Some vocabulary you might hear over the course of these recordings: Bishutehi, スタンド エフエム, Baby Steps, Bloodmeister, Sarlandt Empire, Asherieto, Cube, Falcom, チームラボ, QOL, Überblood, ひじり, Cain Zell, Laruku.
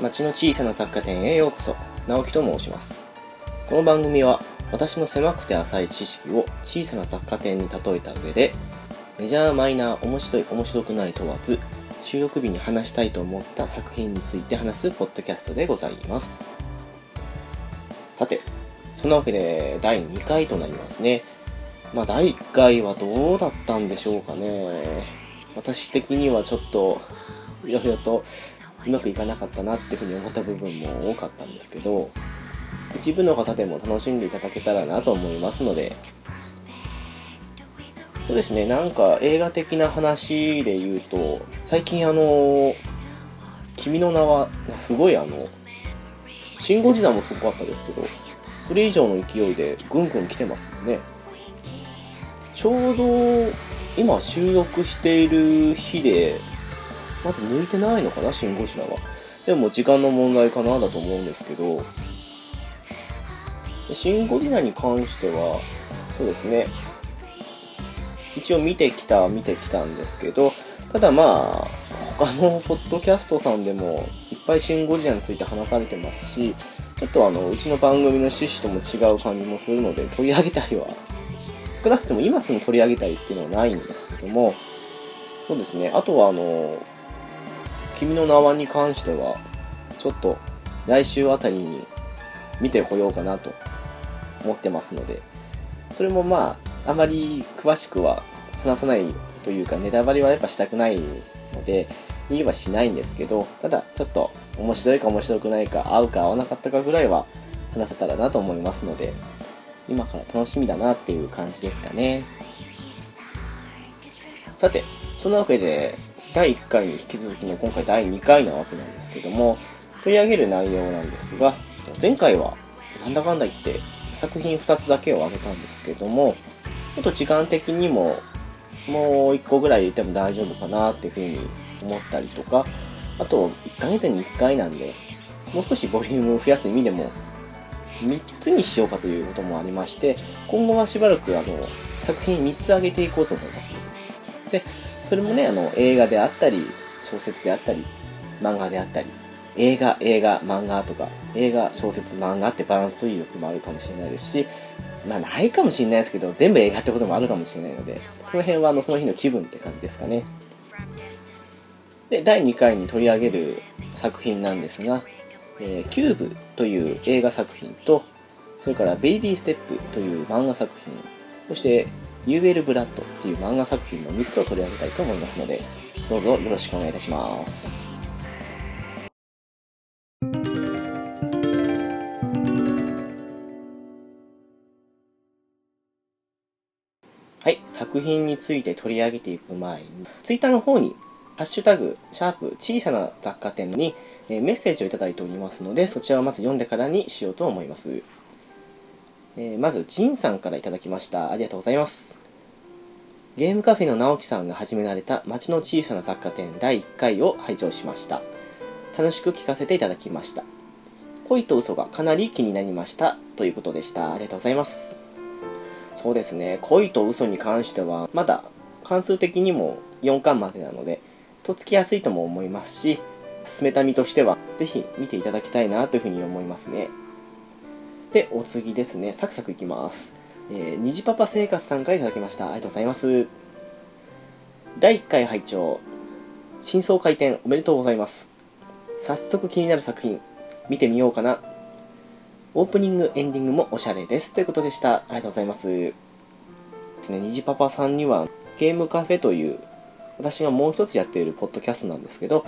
街の小さな雑貨店へようこそ。直樹と申します。この番組は私の狭くて浅い知識を小さな雑貨店に例えた上で、メジャーマイナー面白い面白くない問わず、収録日に話したいと思った作品について話すポッドキャストでございます。さて、そんなわけで第2回となりますね。第1回はどうだったんでしょうかね。私的にはちょっといろいろとうまくいかなかったなっていうふうに思った部分も多かったんですけど、一部の方でも楽しんでいただけたらなと思いますので。そうですね、なんか映画的な話で言うと、最近君の名はすごいシン・ゴジラもすごかったですけど、それ以上の勢いでぐんぐん来てますよね。ちょうど今収録している日で、まだ抜いてないのかな、シン・ゴジラは。でも時間の問題かなだと思うんですけど、シン・ゴジラに関してはそうですね、一応見てきたんですけど、ただ他のポッドキャストさんでもいっぱいシン・ゴジラについて話されてますし、ちょっとうちの番組の趣旨とも違う感じもするので、取り上げたりは、少なくとも今すぐ取り上げたりっていうのはないんですけども、そうですね、あとは君の名はに関してはちょっと来週あたりに見てこようかなと思ってますので、それもあまり詳しくは話さないというか、ネタバレはやっぱしたくないので言えばしないんですけど、ただちょっと面白いか面白くないか、合うか合わなかったかぐらいは話せたらなと思いますので、今から楽しみだなっていう感じですかね。さて、そんなわけで第1回に引き続きの今回第2回なわけなんですけども、取り上げる内容なんですが、前回はなんだかんだ言って作品2つだけを挙げたんですけども、ちょっと時間的にもう1個ぐらい入れても大丈夫かなっていうふうに思ったりとか、あと1ヶ月に1回なんで、もう少しボリュームを増やす意味でも3つにしようかということもありまして、今後はしばらく作品3つ上げていこうと思います。で、それもね、映画であったり、小説であったり、漫画であったり、映画、漫画とか、映画、小説、漫画ってバランスいい時もあるかもしれないですし、ないかもしれないですけど、全部映画ってこともあるかもしれないので、その辺はその日の気分って感じですかね。で、第2回に取り上げる作品なんですが、キューブという映画作品と、それからベイビーステップという漫画作品、そしてULブラッドという漫画作品の3つを取り上げたいと思いますので、どうぞよろしくお願いいたします。はい、作品について取り上げていく前に、ツイッターの方にハッシュタグ#小さな雑貨店にメッセージをいただいておりますので、そちらをまず読んでからにしようと思います。まずジンさんからいただきました。ありがとうございます。ゲームカフェの直樹さんが始められた街の小さな雑貨店第1回を拝聴しました。楽しく聞かせていただきました。恋と嘘がかなり気になりましたということでした。ありがとうございます。そうですね、恋と嘘に関してはまだ関数的にも4巻までなので、とっつきやすいとも思いますし、進めた身としてはぜひ見ていただきたいなというふうに思いますね。で、お次ですね、サクサクいきます。にじパパ生活さんからいただきました。ありがとうございます。第1回拝聴、真相回転おめでとうございます。早速気になる作品見てみようかな。オープニングエンディングもおしゃれですということでした。ありがとうございます。にじパパさんにはゲームカフェという、私がもう一つやっているポッドキャストなんですけど、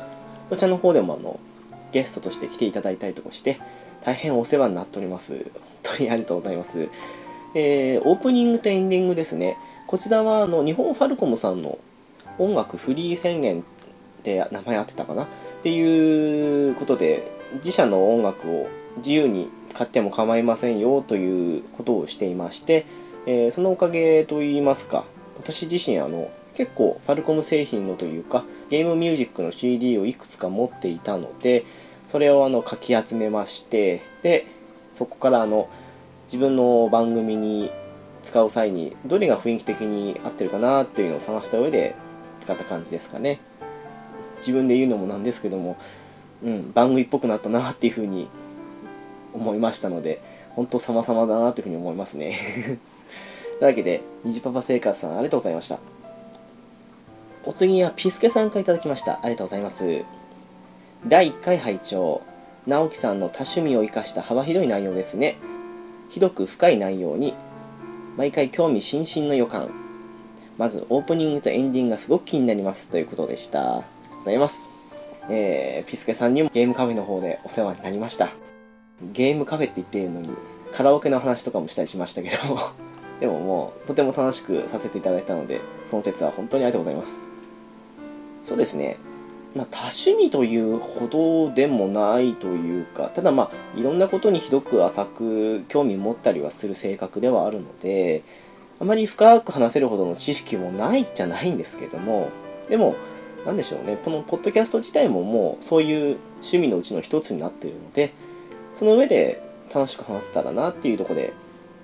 そちらの方でもゲストとして来ていただいたりとかして、大変お世話になっております。本当にありがとうございます。オープニングとエンディングですね、こちらは日本ファルコムさんの音楽フリー宣言で名前合ってたかなっていうことで、自社の音楽を自由に使っても構いませんよということをしていまして、そのおかげといいますか、私自身結構ファルコム製品のというか、ゲームミュージックの CD をいくつか持っていたので、それをかき集めまして、でそこから自分の番組に使う際にどれが雰囲気的に合ってるかなっていうのを探した上で使った感じですかね。自分で言うのもなんですけども、番組っぽくなったなっていうふうに思いましたので、本当様々だなっていうふうに思いますね。というわけで、にじパパ生活さんありがとうございました。お次はピスケさんからいただきました。ありがとうございます。第1回拝聴、直樹さんの多趣味を生かした幅広い内容ですね。ひどく深い内容に毎回興味津々の予感。まずオープニングとエンディングがすごく気になりますということでした。ありがとうございます。ピスケさんにもゲームカフェの方でお世話になりました。ゲームカフェって言っているのにカラオケの話とかもしたりしましたけどでももうとても楽しくさせていただいたので、その節は本当にありがとうございます。そうですね、多趣味というほどでもないというか、ただいろんなことにひどく浅く興味持ったりはする性格ではあるので、あまり深く話せるほどの知識もないじゃないんですけども、でも何でしょうね、このポッドキャスト自体ももうそういう趣味のうちの一つになっているので、その上で楽しく話せたらなっていうところで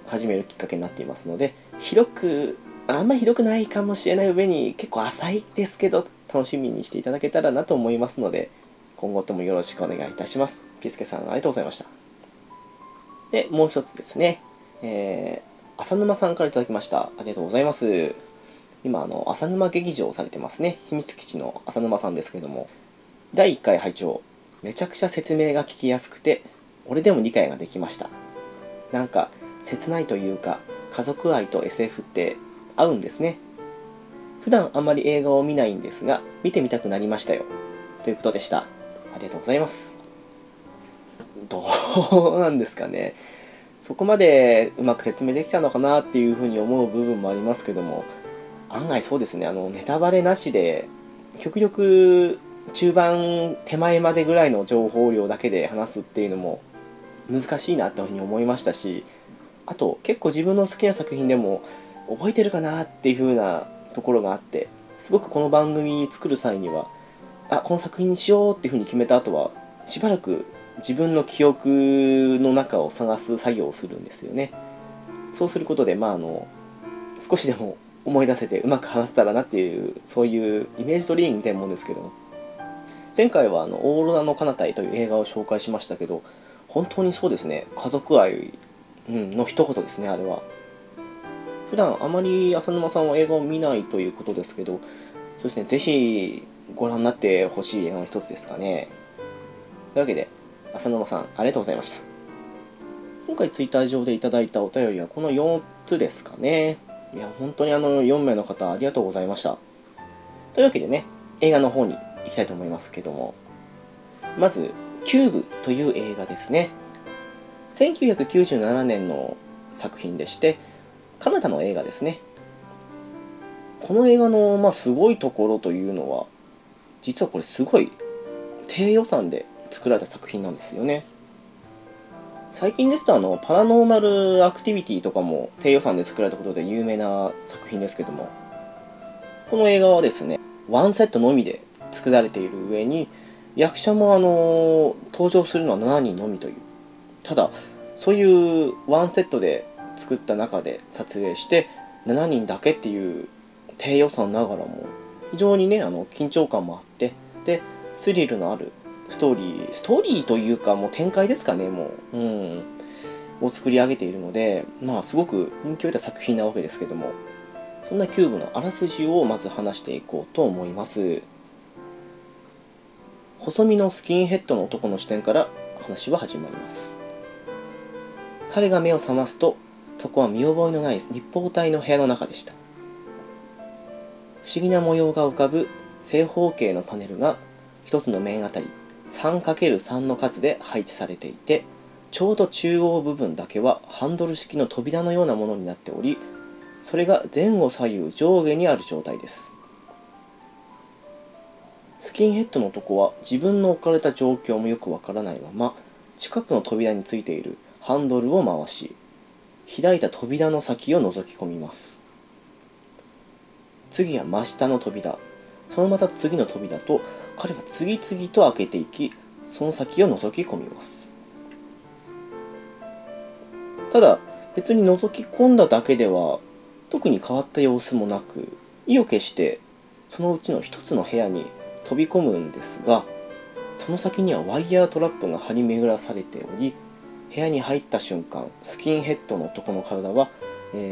始めるきっかけになっていますので、広くあんまりひどくないかもしれない上に結構浅いですけど楽しみにしていただけたらなと思いますので、今後ともよろしくお願いいたします。ピスケさんありがとうございました。でもう一つですね、浅沼さんからいただきました。ありがとうございます。今浅沼劇場をされてますね。秘密基地の浅沼さんですけども、第1回拝聴、めちゃくちゃ説明が聞きやすくて俺でも理解ができました。なんか切ないというか、家族愛と SF って合うんですね。普段あんまり映画を見ないんですが、見てみたくなりましたよということでした。ありがとうございます。どうなんですかね、そこまでうまく説明できたのかなっていうふうに思う部分もありますけども、案外そうですね、ネタバレなしで極力中盤手前までぐらいの情報量だけで話すっていうのも難しいなっていうふうに思いましたし、あと結構自分の好きな作品でも覚えてるかなっていうふうなところがあって、すごくこの番組作る際にはこの作品にしようっていう風に決めた後はしばらく自分の記憶の中を探す作業をするんですよね。そうすることで少しでも思い出せてうまく話せたらなっていう、そういうイメージトレーニングみたいなもんですけども、前回はオーロラの彼方へという映画を紹介しましたけど、本当にそうですね、家族愛の一言ですね。あれは普段あまり浅沼さんは映画を見ないということですけど、そうですね、ぜひご覧になってほしい映画の一つですかね。というわけで浅沼さんありがとうございました。今回ツイッター上でいただいたお便りはこの4つですかね。いや本当に4名の方ありがとうございました。というわけでね、映画の方に行きたいと思いますけども、まずキューブという映画ですね。1997年の作品でして、カナダの映画ですね。この映画のすごいところというのは、実はこれすごい低予算で作られた作品なんですよね。最近ですとパラノーマルアクティビティとかも低予算で作られたことで有名な作品ですけども、この映画はですね、ワンセットのみで作られている上に、役者も登場するのは7人のみという、ただそういうワンセットで作った中で撮影して7人だけっていう低予算ながらも非常にね緊張感もあって、でスリルのあるストーリーというかもう展開ですかね、もうを作り上げているので、すごく人気を得た作品なわけですけども、そんなキューブのあらすじをまず話していこうと思います。細身のスキンヘッドの男の視点から話は始まります。彼が目を覚ますと、そこは見覚えのない立方体の部屋の中でした。不思議な模様が浮かぶ正方形のパネルが一つの面あたり 3×3 の数で配置されていて、ちょうど中央部分だけはハンドル式の扉のようなものになっており、それが前後左右上下にある状態です。スキンヘッドの男は自分の置かれた状況もよくわからないまま、近くの扉についているハンドルを回し、開いた扉の先を覗き込みます。次は真下の扉、そのまた次の扉と、彼は次々と開けていき、その先を覗き込みます。ただ、別に覗き込んだだけでは特に変わった様子もなく、意を決してそのうちの一つの部屋に飛び込むんですが、その先にはワイヤートラップが張り巡らされており、部屋に入った瞬間、スキンヘッドの男の体は、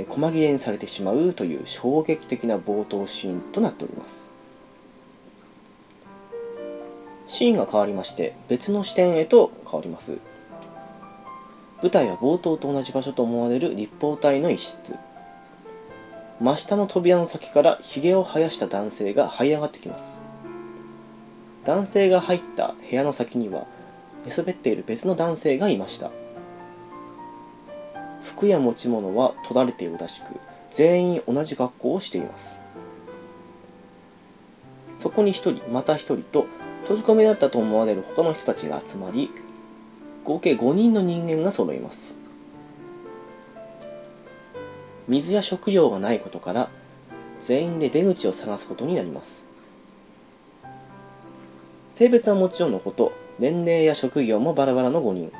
細切れにされてしまうという衝撃的な冒頭シーンとなっております。シーンが変わりまして別の視点へと変わります。舞台は冒頭と同じ場所と思われる立方体の一室。真下の扉の先からひげを生やした男性が這い上がってきます。男性が入った部屋の先には寝そべっている別の男性がいました。服や持ち物は取られているらしく、全員同じ格好をしています。そこに一人また一人と閉じ込められたと思われる他の人たちが集まり、合計5人の人間が揃います。水や食料がないことから全員で出口を探すことになります。性別はもちろんのこと、年齢や職業もバラバラの5人。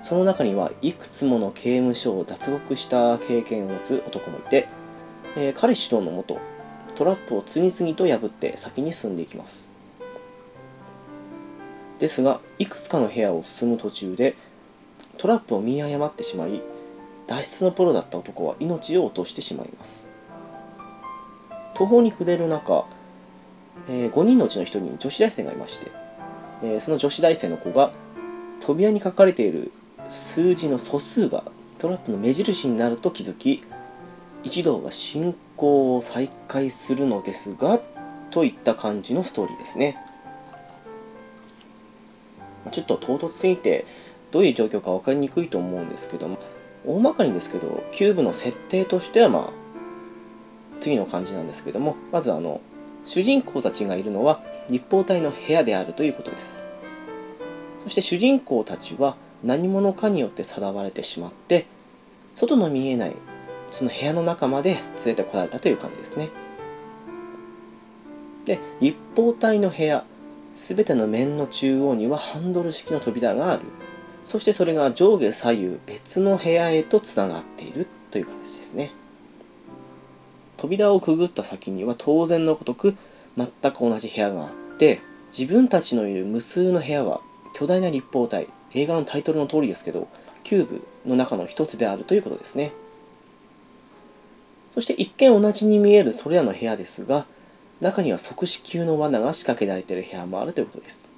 その中にはいくつもの刑務所を脱獄した経験を持つ男もいて、彼主導のもとトラップを次々と破って先に進んでいきます。ですが、いくつかの部屋を進む途中でトラップを見誤ってしまい、脱出のプロだった男は命を落としてしまいます。途方に暮れる中、5人のうちの1人に女子大生がいまして、その女子大生の子が扉に書かれている数字の素数がトラップの目印になると気づき、一同が進行を再開するのですが、といった感じのストーリーですね。ちょっと唐突すぎてどういう状況か分かりにくいと思うんですけども、大まかにですけどキューブの設定としては次の感じなんですけども、まず主人公たちがいるのは立方体の部屋であるということです。そして主人公たちは何者かによってさらわれてしまって、外の見えないその部屋の中まで連れてこられたという感じですね。で、立方体の部屋全ての面の中央にはハンドル式の扉がある。そしてそれが上下左右別の部屋へとつながっているという形ですね。扉をくぐった先には当然のごとく全く同じ部屋があって、自分たちのいる無数の部屋は巨大な立方体、映画のタイトルの通りですけどキューブの中の一つであるということですね。そして一見同じに見えるそれらの部屋ですが、中には即死級の罠が仕掛けられている部屋もあるということです。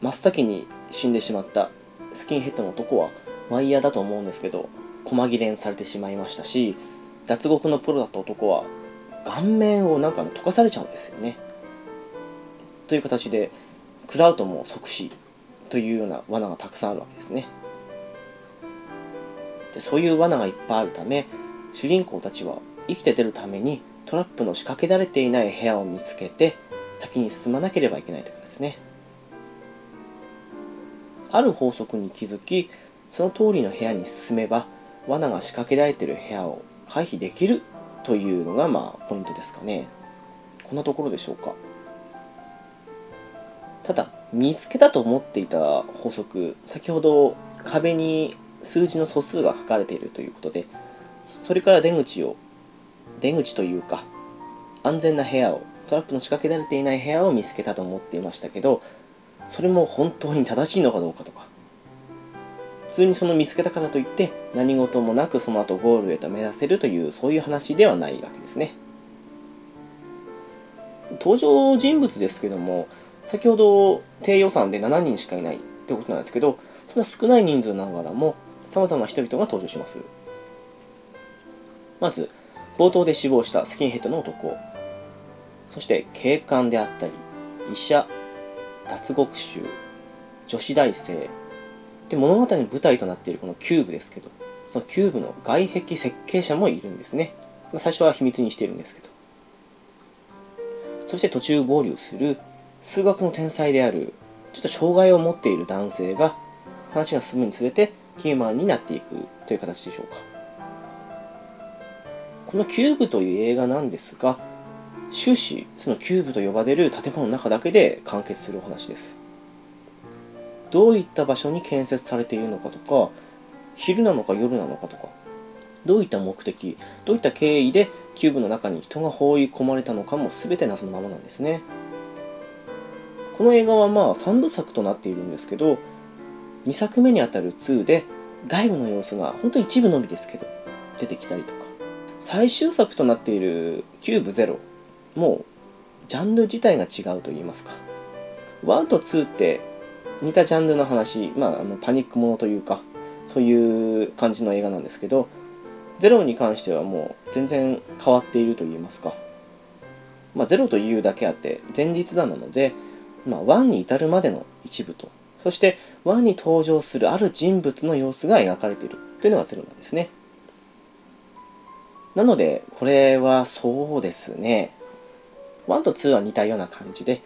真っ先に死んでしまったスキンヘッドの男はワイヤーだと思うんですけど細切れにされてしまいましたし、脱獄のプロだった男は顔面をなんか溶かされちゃうんですよね。という形でクラウトも即死というような罠がたくさんあるわけですね。で、そういう罠がいっぱいあるため、主人公たちは生きて出るためにトラップの仕掛けられていない部屋を見つけて先に進まなければいけないということですね。ある法則に気づき、その通りの部屋に進めば罠が仕掛けられている部屋を回避できるというのがポイントですかね。こんなところでしょうか。ただ、見つけたと思っていた法則、先ほど壁に数字の素数が書かれているということで、それから出口というか安全な部屋を、トラップの仕掛けられていない部屋を見つけたと思っていましたけど、それも本当に正しいのかどうかとか、普通にその見つけたからといって何事もなくその後ゴールへと目指せるという、そういう話ではないわけですね。登場人物ですけども、先ほど低予算で7人しかいないということなんですけど、そんな少ない人数ながらもさまざまな人々が登場します。まず冒頭で死亡したスキンヘッドの男、そして警官であったり医者、脱獄囚、女子大生で、物語の舞台となっているこのキューブですけど、そのキューブの外壁設計者もいるんですね。最初は秘密にしているんですけど、そして途中合流する数学の天才であるちょっと障害を持っている男性が、話が進むにつれてキーマンになっていくという形でしょうか。このキューブという映画なんですが、終始そのキューブと呼ばれる建物の中だけで完結するお話です。どういった場所に建設されているのかとか、昼なのか夜なのかとか、どういった目的、どういった経緯でキューブの中に人が放り込まれたのかも全て謎のままなんですね。この映画は3部作となっているんですけど、2作目にあたる2で外部の様子が本当一部のみですけど出てきたりとか、最終作となっているキューブ0もジャンル自体が違うと言いますか、1と2って似たジャンルの話、パニックものというかそういう感じの映画なんですけど、0に関してはもう全然変わっていると言いますか、0というだけあって前日談なので、1に至るまでの一部と、そして1に登場するある人物の様子が描かれているというのが0なんですね。なのでこれはそうですね、1と2は似たような感じで、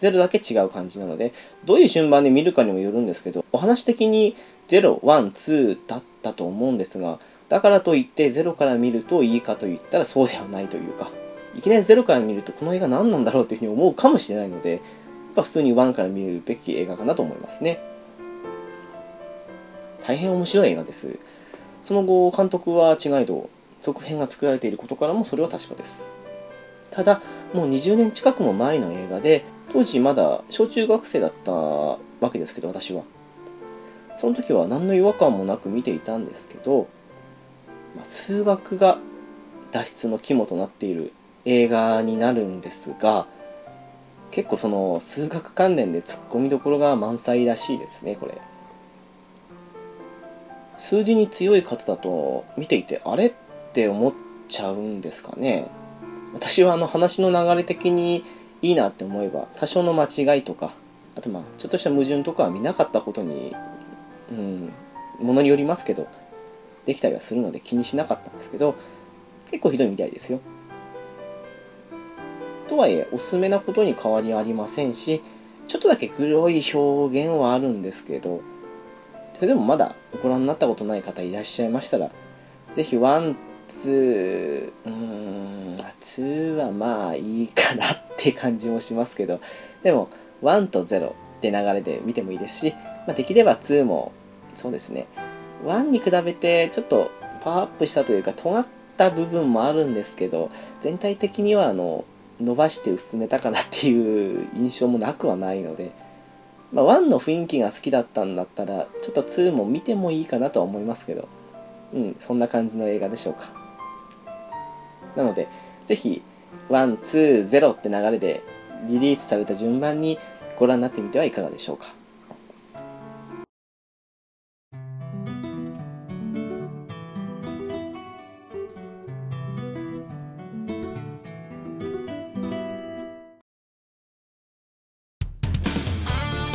0だけ違う感じなので、どういう順番で見るかにもよるんですけど、お話的に0、1、2だったと思うんですが、だからといって0から見るといいかといったらそうではないというか、いきなり0から見るとこの映画何なんだろうというふうに思うかもしれないので、普通に1から見るべき映画かなと思いますね。大変面白い映画です。その後監督は違いど続編が作られていることからもそれは確かです。ただもう20年近くも前の映画で、当時まだ小中学生だったわけですけど、私はその時は何の違和感もなく見ていたんですけど、数学が脱出の肝となっている映画になるんですが、結構その数学関連で突っ込みどころが満載らしいですね。これ数字に強い方だと見ていてあれって思っちゃうんですかね。私は話の流れ的にいいなって思えば、多少の間違いとか、あとちょっとした矛盾とかは見なかったことに、ものによりますけどできたりはするので気にしなかったんですけど、結構ひどいみたいですよ。とはいえおすすめなことに変わりありませんし、ちょっとだけ黒い表現はあるんですけど、それでもまだご覧になったことない方いらっしゃいましたら、ぜひ2はいいかなって感じもしますけど、でも1と0って流れで見てもいいですし、できれば2もそうですね、1に比べてちょっとパワーアップしたというか尖った部分もあるんですけど、全体的には伸ばして薄めたかなっていう印象もなくはないので、1の雰囲気が好きだったんだったらちょっと2も見てもいいかなとは思いますけど、そんな感じの映画でしょうか。なのでぜひ1、2、0って流れでリリースされた順番にご覧になってみてはいかがでしょうか。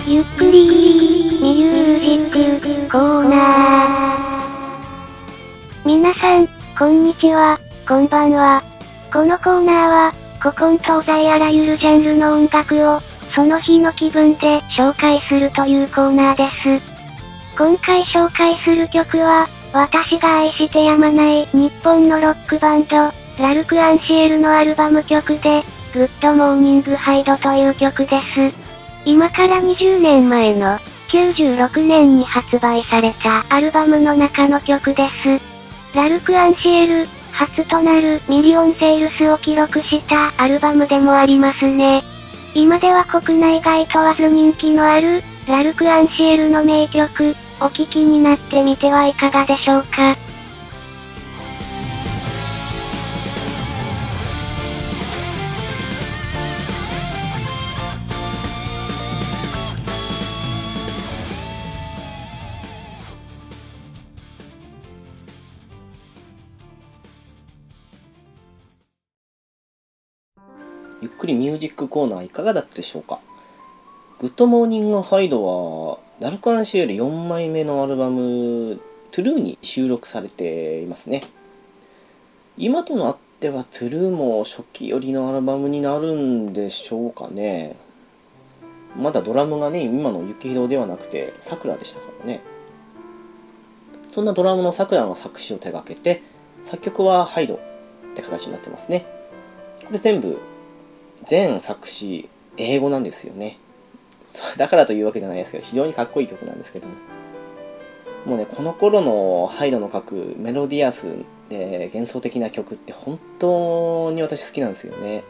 ゆっくりミュージックコーナー。皆さん、こんにちは、こんばんは。このコーナーは、古今東西あらゆるジャンルの音楽を、その日の気分で紹介するというコーナーです。今回紹介する曲は、私が愛してやまない日本のロックバンド、ラルク・アンシエルのアルバム曲で、グッドモーニング・ハイドという曲です。今から20年前の96年に発売されたアルバムの中の曲です。ラルク・アンシエル、初となるミリオンセールスを記録したアルバムでもありますね。今では国内外問わず人気のあるラルク・アンシエルの名曲、お聴きになってみてはいかがでしょうか。ゆっくりミュージックコーナーいかがだったでしょうか。グッドモーニングハイドはラルク・アンシエル4枚目のアルバムトゥルーに収録されていますね。今となってはトゥルーも初期よりのアルバムになるんでしょうかね。まだドラムがね、今のユキヒロではなくてさくらでしたからね。そんなドラムのさくらが作詞を手掛けて、作曲はハイドって形になってますね。これ全作詞英語なんですよね。だからというわけじゃないですけど、非常にかっこいい曲なんですけども、もうね、この頃のハイドの書くメロディアスで幻想的な曲って本当に私好きなんですよね。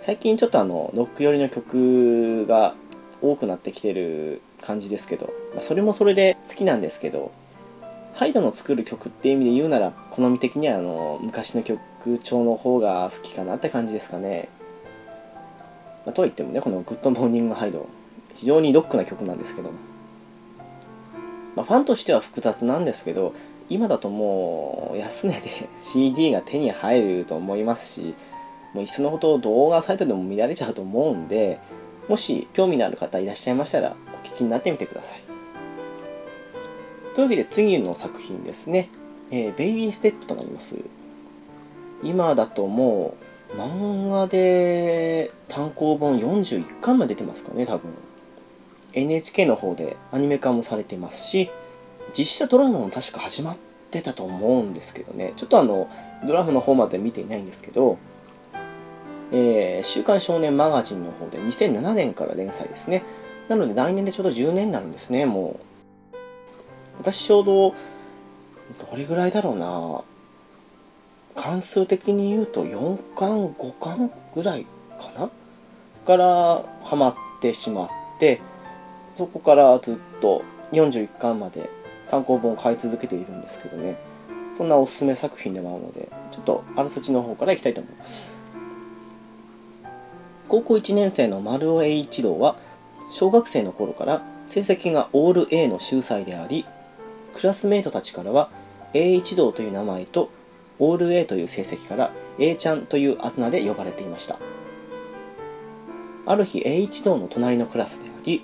最近ちょっとロック寄りの曲が多くなってきてる感じですけど、それもそれで好きなんですけど、ハイドの作る曲っていう意味で言うなら、好み的には昔の曲調の方が好きかなって感じですかね。とはいってもね、このグッドモーニングハイド、非常にロックな曲なんですけども、ファンとしては複雑なんですけど、今だともう安値で CD が手に入ると思いますし、もういっそのことを動画サイトでも見られちゃうと思うんで、もし興味のある方いらっしゃいましたらお聞きになってみてください。というわけで次の作品ですね、ベイビーステップとなります。今だともう漫画で単行本41巻まで出てますかね、多分。NHK の方でアニメ化もされてますし、実写ドラマも確か始まってたと思うんですけどね。ちょっとドラマの方まで見ていないんですけど、週刊少年マガジンの方で2007年から連載ですね。なので来年でちょうど10年になるんですね、もう。私ちょうどどれぐらいだろうな、関数的に言うと4巻5巻ぐらいかなからハマってしまって、そこからずっと41巻まで単行本を買い続けているんですけどね。そんなおすすめ作品でもあるので、ちょっとあらすじの方からいきたいと思います。高校1年生の丸尾栄一郎は小学生の頃から成績がオール A の秀才であり、クラスメートたちからは A 一同という名前とオール A という成績から A ちゃんというあだ名で呼ばれていました。ある日 A 一同の隣のクラスであり、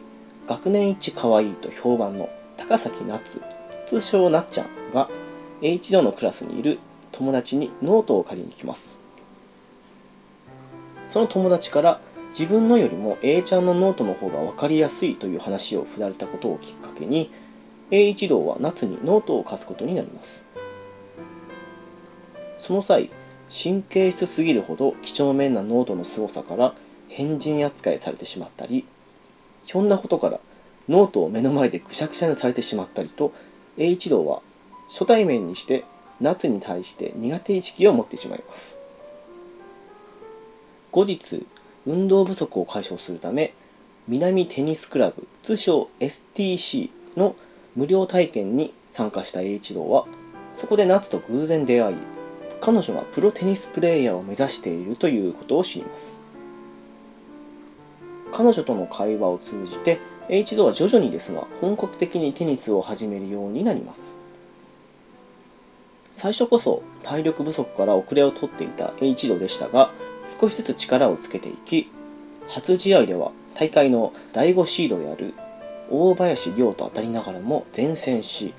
学年一可愛いと評判の高崎夏、通称なっちゃんが A 一同のクラスにいる友達にノートを借りに来ます。その友達から自分のよりも A ちゃんのノートの方が分かりやすいという話を振られたことをきっかけに、 A 一同は夏にノートを貸すことになります。その際、神経質すぎるほど几帳面なノートの凄さから変人扱いされてしまったり、ひょんなことからノートを目の前でぐしゃぐしゃにされてしまったりと、 A 一同は初対面にして夏に対して苦手意識を持ってしまいます。後日、運動不足を解消するため、南テニスクラブ、通称 STC の無料体験に参加した栄一郎は、そこで夏と偶然出会い、彼女がプロテニスプレーヤーを目指しているということを知ります。彼女との会話を通じて栄一郎は徐々にですが本格的にテニスを始めるようになります。最初こそ体力不足から遅れをとっていた栄一郎でしたが、少しずつ力をつけていき、初試合では大会の第5シードである大林亮と当たりながらも善戦し、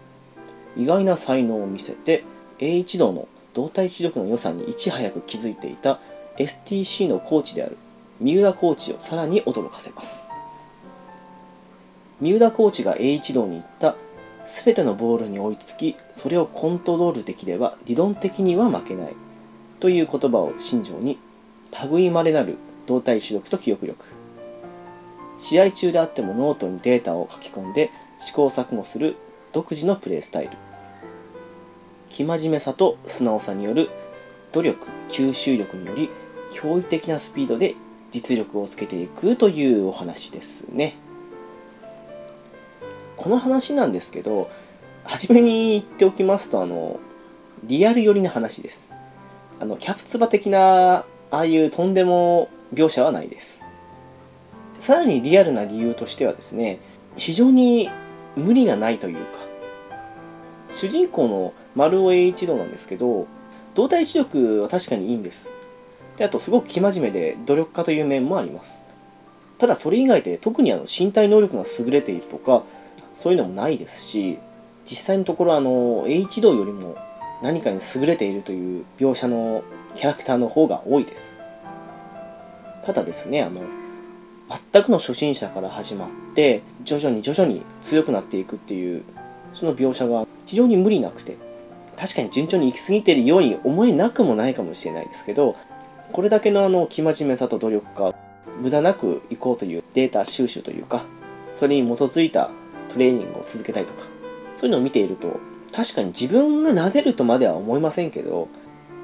意外な才能を見せて A 一同の動体視力の良さにいち早く気づいていた STC のコーチである三浦コーチをさらに驚かせます。三浦コーチが A 一同に言った全てのボールに追いつき、それをコントロールできれば理論的には負けないという言葉を信条に、類いまれなる動体視力と記憶力、試合中であってもノートにデータを書き込んで試行錯誤する独自のプレースタイル、生真面目さと素直さによる努力吸収力により驚異的なスピードで実力をつけていくというお話ですね。この話なんですけど、初めに言っておきますと、リアル寄りの話です。キャプツバ的なああいうとんでも描写はないです。さらにリアルな理由としてはですね、非常に無理がないというか、主人公の丸尾栄一郎なんですけど、動体視力は確かにいいんです。で、あとすごく生真面目で努力家という面もあります。ただそれ以外で特に身体能力が優れているとかそういうのもないですし、実際のところ栄一郎よりも何かに優れているという描写のキャラクターの方が多いです。ただですね、全くの初心者から始まって徐々に強くなっていくっていうその描写が非常に無理なくて、確かに順調に行き過ぎているように思えなくもないかもしれないですけど、これだけの生真面目さと努力家、無駄なくいこうというデータ収集というか、それに基づいたトレーニングを続けたいとか、そういうのを見ていると、確かに自分がなでるとまでは思いませんけど、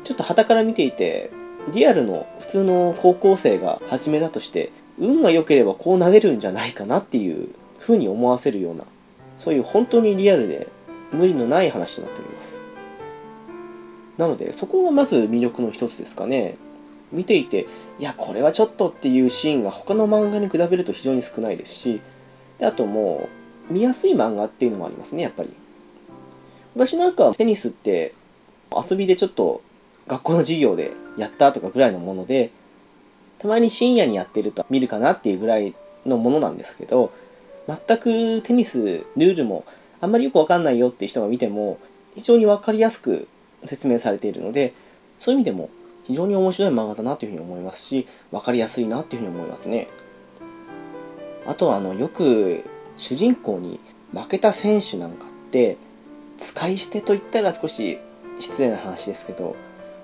ちょっと傍から見ていて、リアルの普通の高校生が始めたとして、運が良ければこうなでるんじゃないかなっていう風に思わせるような、そういう本当にリアルで無理のない話となっております。なので、そこがまず魅力の一つですかね。見ていて、いや、これはちょっとっていうシーンが他の漫画に比べると非常に少ないですし、であともう、見やすい漫画っていうのもありますね、やっぱり。私なんかはテニスって遊びでちょっと学校の授業でやったとかぐらいのもので、たまに深夜にやってると見るかなっていうぐらいのものなんですけど、全くテニスルールもあんまりよくわかんないよっていう人が見ても非常にわかりやすく説明されているので、そういう意味でも非常に面白い漫画だなというふうに思いますし、わかりやすいなというふうに思いますね。あとはよく主人公に負けた選手なんかって使い捨てと言ったら少し失礼な話ですけど、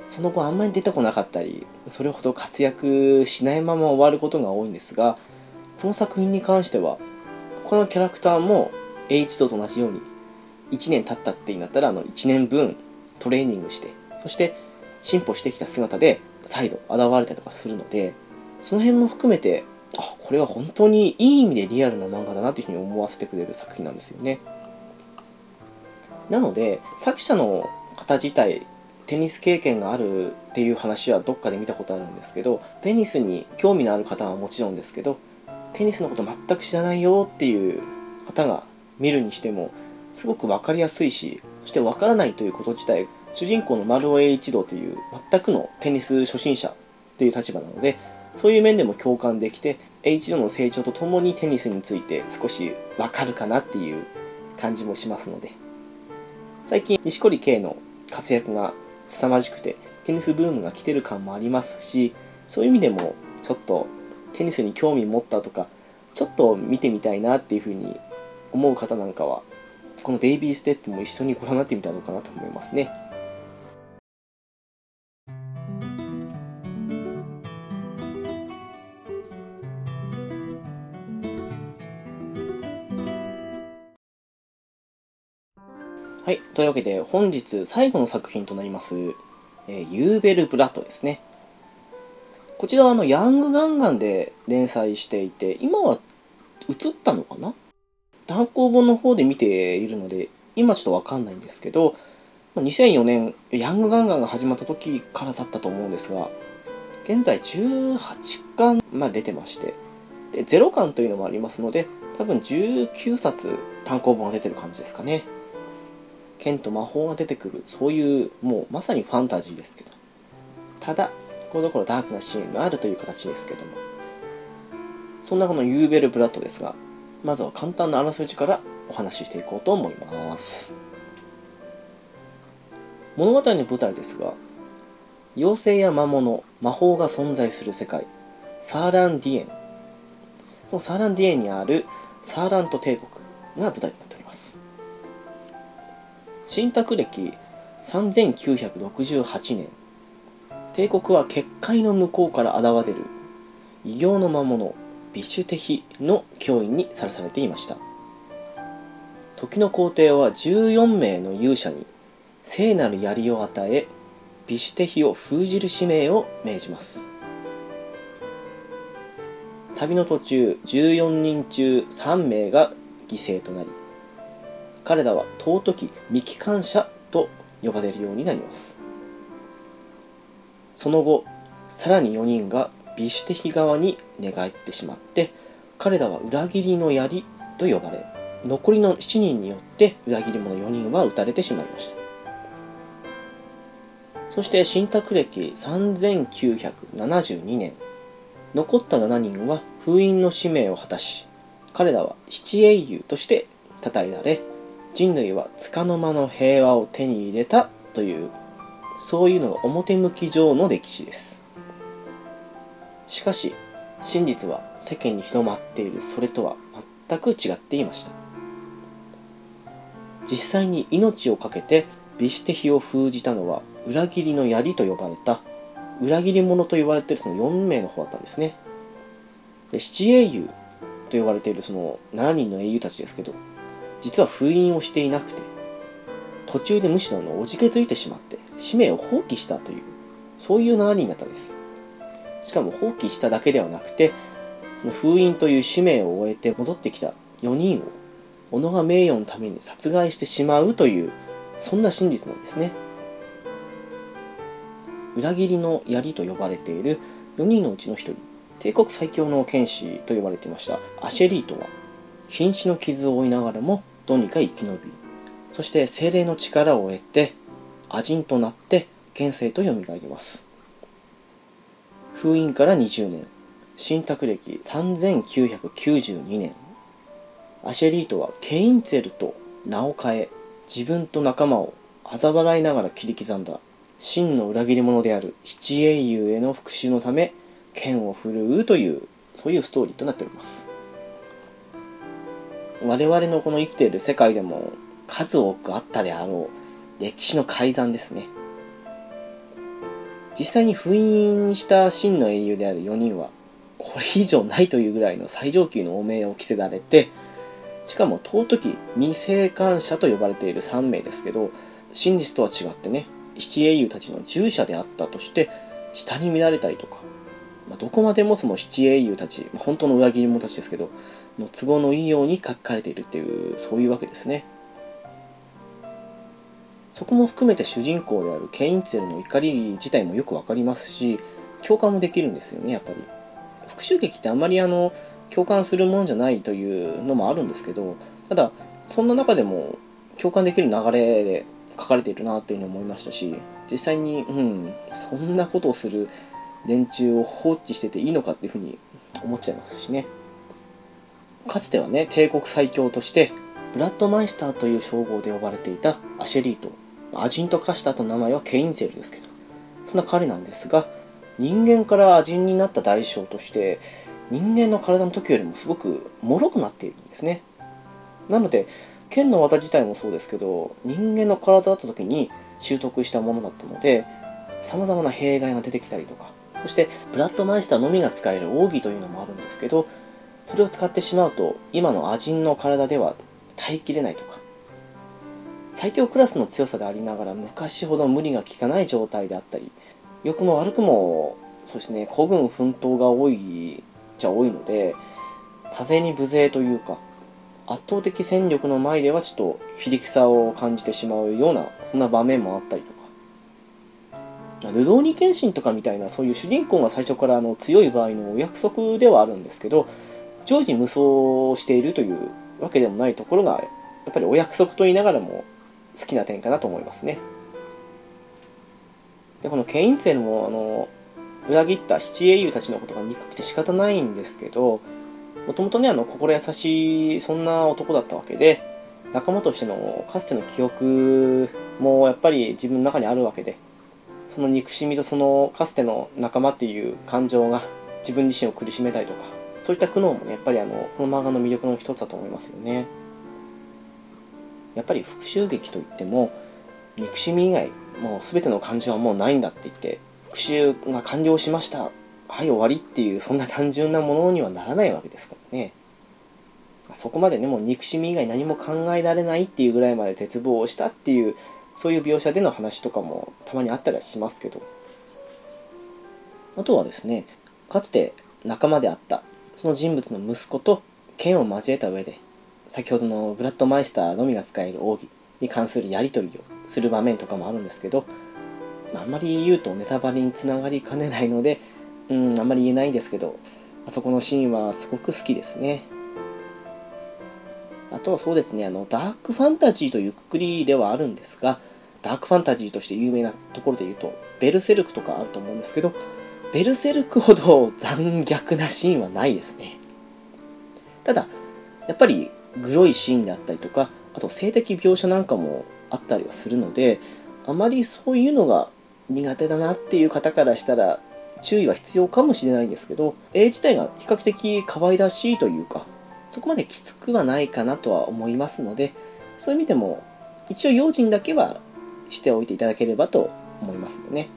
その後あんまり出てこなかったり、それほど活躍しないまま終わることが多いんですが、この作品に関しては他のキャラクターも栄一郎と同じように1年経ったって言うんだったら1年分トレーニングして、そして進歩してきた姿で再度現れたりとかするので、その辺も含めて、あ、これは本当にいい意味でリアルな漫画だなというふうに思わせてくれる作品なんですよね。なので作者の方自体テニス経験があるっていう話はどっかで見たことあるんですけど、テニスに興味のある方はもちろんですけど、テニスのこと全く知らないよっていう方が見るにしてもすごく分かりやすいし、そして分からないということ自体、主人公の丸尾栄一郎という全くのテニス初心者という立場なので、そういう面でも共感できて、栄一郎の成長とともにテニスについて少し分かるかなっていう感じもしますので、最近錦織圭の活躍が凄まじくてテニスブームが来てる感もありますし、そういう意味でもちょっとテニスに興味持ったとか、ちょっと見てみたいなっていうふうに思う方なんかは、このベイビーステップも一緒にご覧になってみたのかなと思いますね。はい、というわけで本日最後の作品となります、ユーベルブラッドですね。こちらはヤングガンガンで連載していて、今は映ったのかな、単行本の方で見ているので今ちょっとわかんないんですけど、2004年ヤングガンガンが始まった時からだったと思うんですが、現在18巻まで出てまして、で0巻というのもありますので、多分19冊単行本が出てる感じですかね。剣と魔法が出てくる、そういうもうまさにファンタジーですけど、ただところどころダークなシーンがあるという形ですけども、そんなこのユーベルブラッドですが、まずは簡単なあらすじからお話ししていこうと思います。物語の舞台ですが、妖精や魔物、魔法が存在する世界サーランディエン、そのサーランディエンにあるサーラント帝国が舞台になっております。信託歴3968年、帝国は結界の向こうから現れる異形の魔物ビシュテヒの脅威にさらされていました。時の皇帝は14名の勇者に聖なる槍を与え、ビシュテヒを封じる使命を命じます。旅の途中、14人中3名が犠牲となり、彼らは尊き未帰還者と呼ばれるようになります。その後さらに4人がビシュテヒ側に寝返ってしまって、彼らは裏切りの槍と呼ばれ、残りの7人によって裏切り者4人は撃たれてしまいました。そして信託歴3972年、残った7人は封印の使命を果たし、彼らは七英雄として称えられ、人類は束の間の平和を手に入れたという、そういうのが表向き上の歴史です。しかし、真実は世間に広まっているそれとは全く違っていました。実際に命を懸けてビシュテヒを封じたのは、裏切りの槍と呼ばれた、裏切り者と言われているその4名の方だったんですね。で七英雄と呼ばれているその7人の英雄たちですけど、実は封印をしていなくて、途中でむしろおじけづいてしまって使命を放棄したという、そういう7人だったんです。しかも放棄しただけではなくて、その封印という使命を終えて戻ってきた4人を己が名誉のために殺害してしまうという、そんな真実なんですね。裏切りの槍と呼ばれている4人のうちの1人、帝国最強の剣士と呼ばれていましたアシェリートは、瀕死の傷を負いながらもどうにか生き延び、そして精霊の力を得て亜人となって現世と蘇ります。封印から20年、新拓暦3992年、アシェリートはケインツェルと名を変え、自分と仲間を嘲笑いながら切り刻んだ真の裏切り者である七英雄への復讐のため剣を振るうという、そういうストーリーとなっております。我々のこの生きている世界でも数多くあったであろう歴史の改ざんですね。実際に封印した真の英雄である4人はこれ以上ないというぐらいの最上級の汚名を着せられて、しかも尊き未生還者と呼ばれている3名ですけど、真実とは違ってね、七英雄たちの従者であったとして下に見られたりとか、どこまでもその七英雄たち、本当の裏切り者たちですけど、の都合のいいように書かれているっていう、そういうわけですね。そこも含めて主人公であるケインツェルの怒り自体もよくわかりますし、共感もできるんですよね、やっぱり。復讐劇ってあんまり共感するもんじゃないというのもあるんですけど、ただそんな中でも共感できる流れで書かれているなっていうのを思いましたし、実際にそんなことをする連中を放置してていいのかっていうふうに思っちゃいますしね。かつてはね、帝国最強としてブラッドマイスターという称号で呼ばれていたアシェリート、アジンと化した後の名前はケインツェルですけど、そんな彼なんですが、人間からアジンになった代償として人間の体の時よりもすごく脆くなっているんですね。なので剣の技自体もそうですけど、人間の体だった時に習得したものだったので、さまざまな弊害が出てきたりとか、そしてブラッドマイスターのみが使える奥義というのもあるんですけど、それを使ってしまうと今のアジンの体では耐えきれないとか、最強クラスの強さでありながら昔ほど無理が利かない状態であったり、良くも悪くもそうですね、孤軍奮闘が多いじゃ多いので、多勢に無勢というか、圧倒的戦力の前ではちょっと非力さを感じてしまうような、そんな場面もあったりとか、ルドーニケンシンとかみたいな、そういう主人公が最初から強い場合のお約束ではあるんですけど、常時無双しているというわけでもないところが、やっぱりお約束と言いながらも好きな点かなと思いますね。で、このケインツェルも裏切った七英雄たちのことが憎くて仕方ないんですけど、もともとね、心優しいそんな男だったわけで、仲間としてのかつての記憶もやっぱり自分の中にあるわけで、その憎しみとそのかつての仲間っていう感情が自分自身を苦しめたりとか、そういった苦悩もね、やっぱりこの漫画の魅力の一つだと思いますよね。やっぱり復讐劇といっても、憎しみ以外もう全ての感情はもうないんだって言って、復讐が完了しました、はい終わりっていう、そんな単純なものにはならないわけですからね。そこまでね、もう憎しみ以外何も考えられないっていうぐらいまで絶望をしたっていう、そういう描写での話とかもたまにあったりはしますけど、あとはですね、かつて仲間であったその人物の息子と剣を交えた上で、先ほどのブラッドマイスターのみが使える奥義に関するやり取りをする場面とかもあるんですけど、あんまり言うとネタバレにつながりかねないので、あんまり言えないんですけど、あそこのシーンはすごく好きですね。あとはそうですね、ダークファンタジーというくくりではあるんですが、ダークファンタジーとして有名なところで言うとベルセルクとかあると思うんですけど、ベルセルクほど残虐なシーンはないですね。ただやっぱりグロいシーンであったりとか、あと性的描写なんかもあったりはするので、あまりそういうのが苦手だなっていう方からしたら注意は必要かもしれないんですけど、絵自体が比較的可愛らしいというか、そこまできつくはないかなとは思いますので、そういう意味でも一応用心だけはしておいていただければと思いますよね。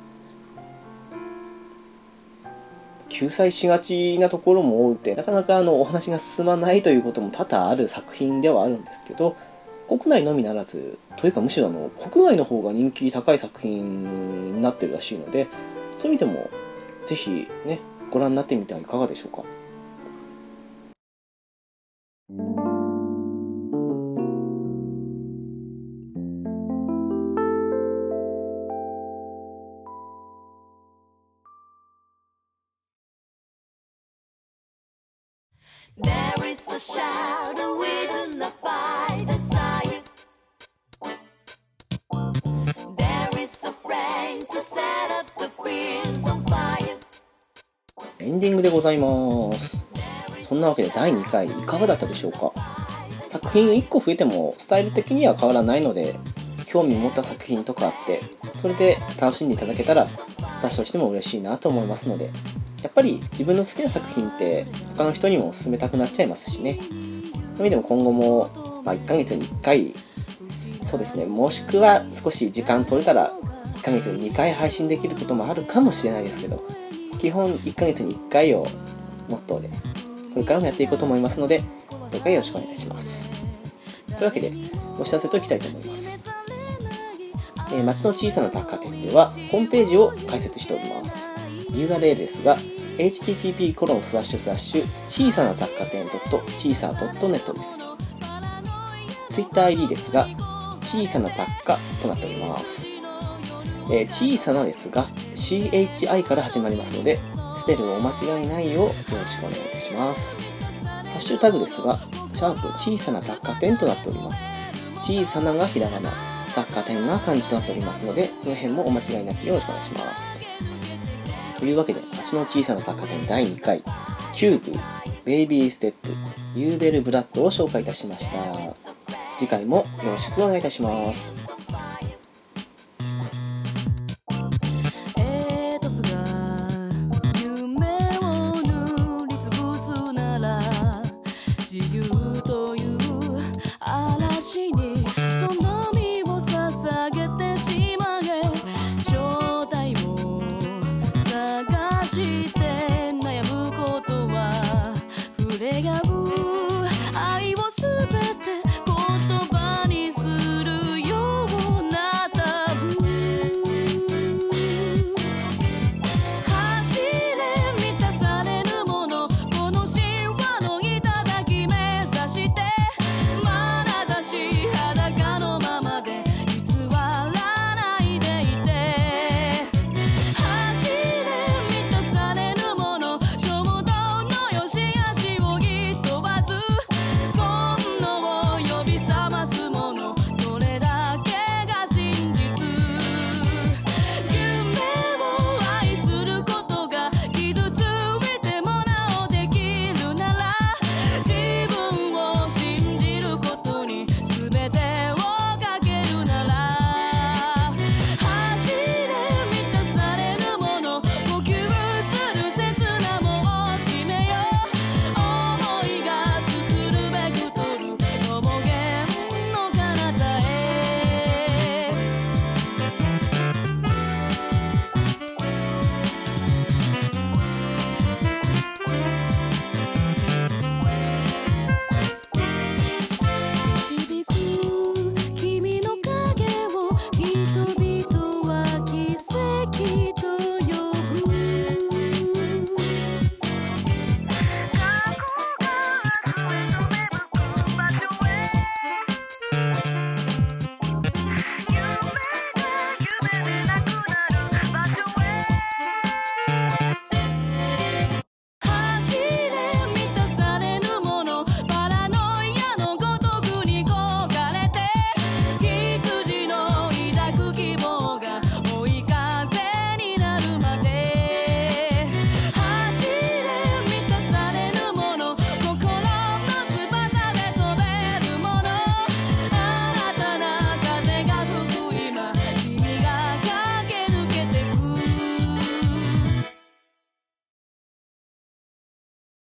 救済しがちなところも多くて、なかなかお話が進まないということも多々ある作品ではあるんですけど、国内のみならず、というかむしろ国外の方が人気高い作品になってるらしいので、そういう意味でもぜひね、ご覧になってみてはいかがでしょうか。There is a shadow within the fight desire. There is a flame to set up the fields on fire. エンディングでございます。そんなわけで第2回いかがだったでしょうか。作品1個増えてもスタイル的には変わらないので、興味を持った作品とかあって、それで楽しんでいただけたら私としても嬉しいなと思いますので。やっぱり自分の好きな作品って他の人にも勧めたくなっちゃいますしね。そういう意味でも今後も、1ヶ月に1回、そうですね、もしくは少し時間取れたら1ヶ月に2回配信できることもあるかもしれないですけど、基本1ヶ月に1回をモットーで、これからもやっていこうと思いますので、どうかよろしくお願いいたします。というわけで、お知らせといきたいと思います。街の小さな雑貨店ではホームページを開設しております。URL ですが http://小さな雑貨店.caesar.net です。 TwitterID ですが小さな雑貨となっております。小さなですが CHI から始まりますので、スペルをお間違いないようよろしくお願いいたします。ハッシュタグですが#小さな雑貨店となっております。小さながひらがな、雑貨店が漢字となっておりますので、その辺もお間違いなくよろしくお願いします。というわけで、街の小さな雑貨店第2回、キューブ、ベイビーステップ、ユーベルブラッドを紹介いたしました。次回もよろしくお願いいたします。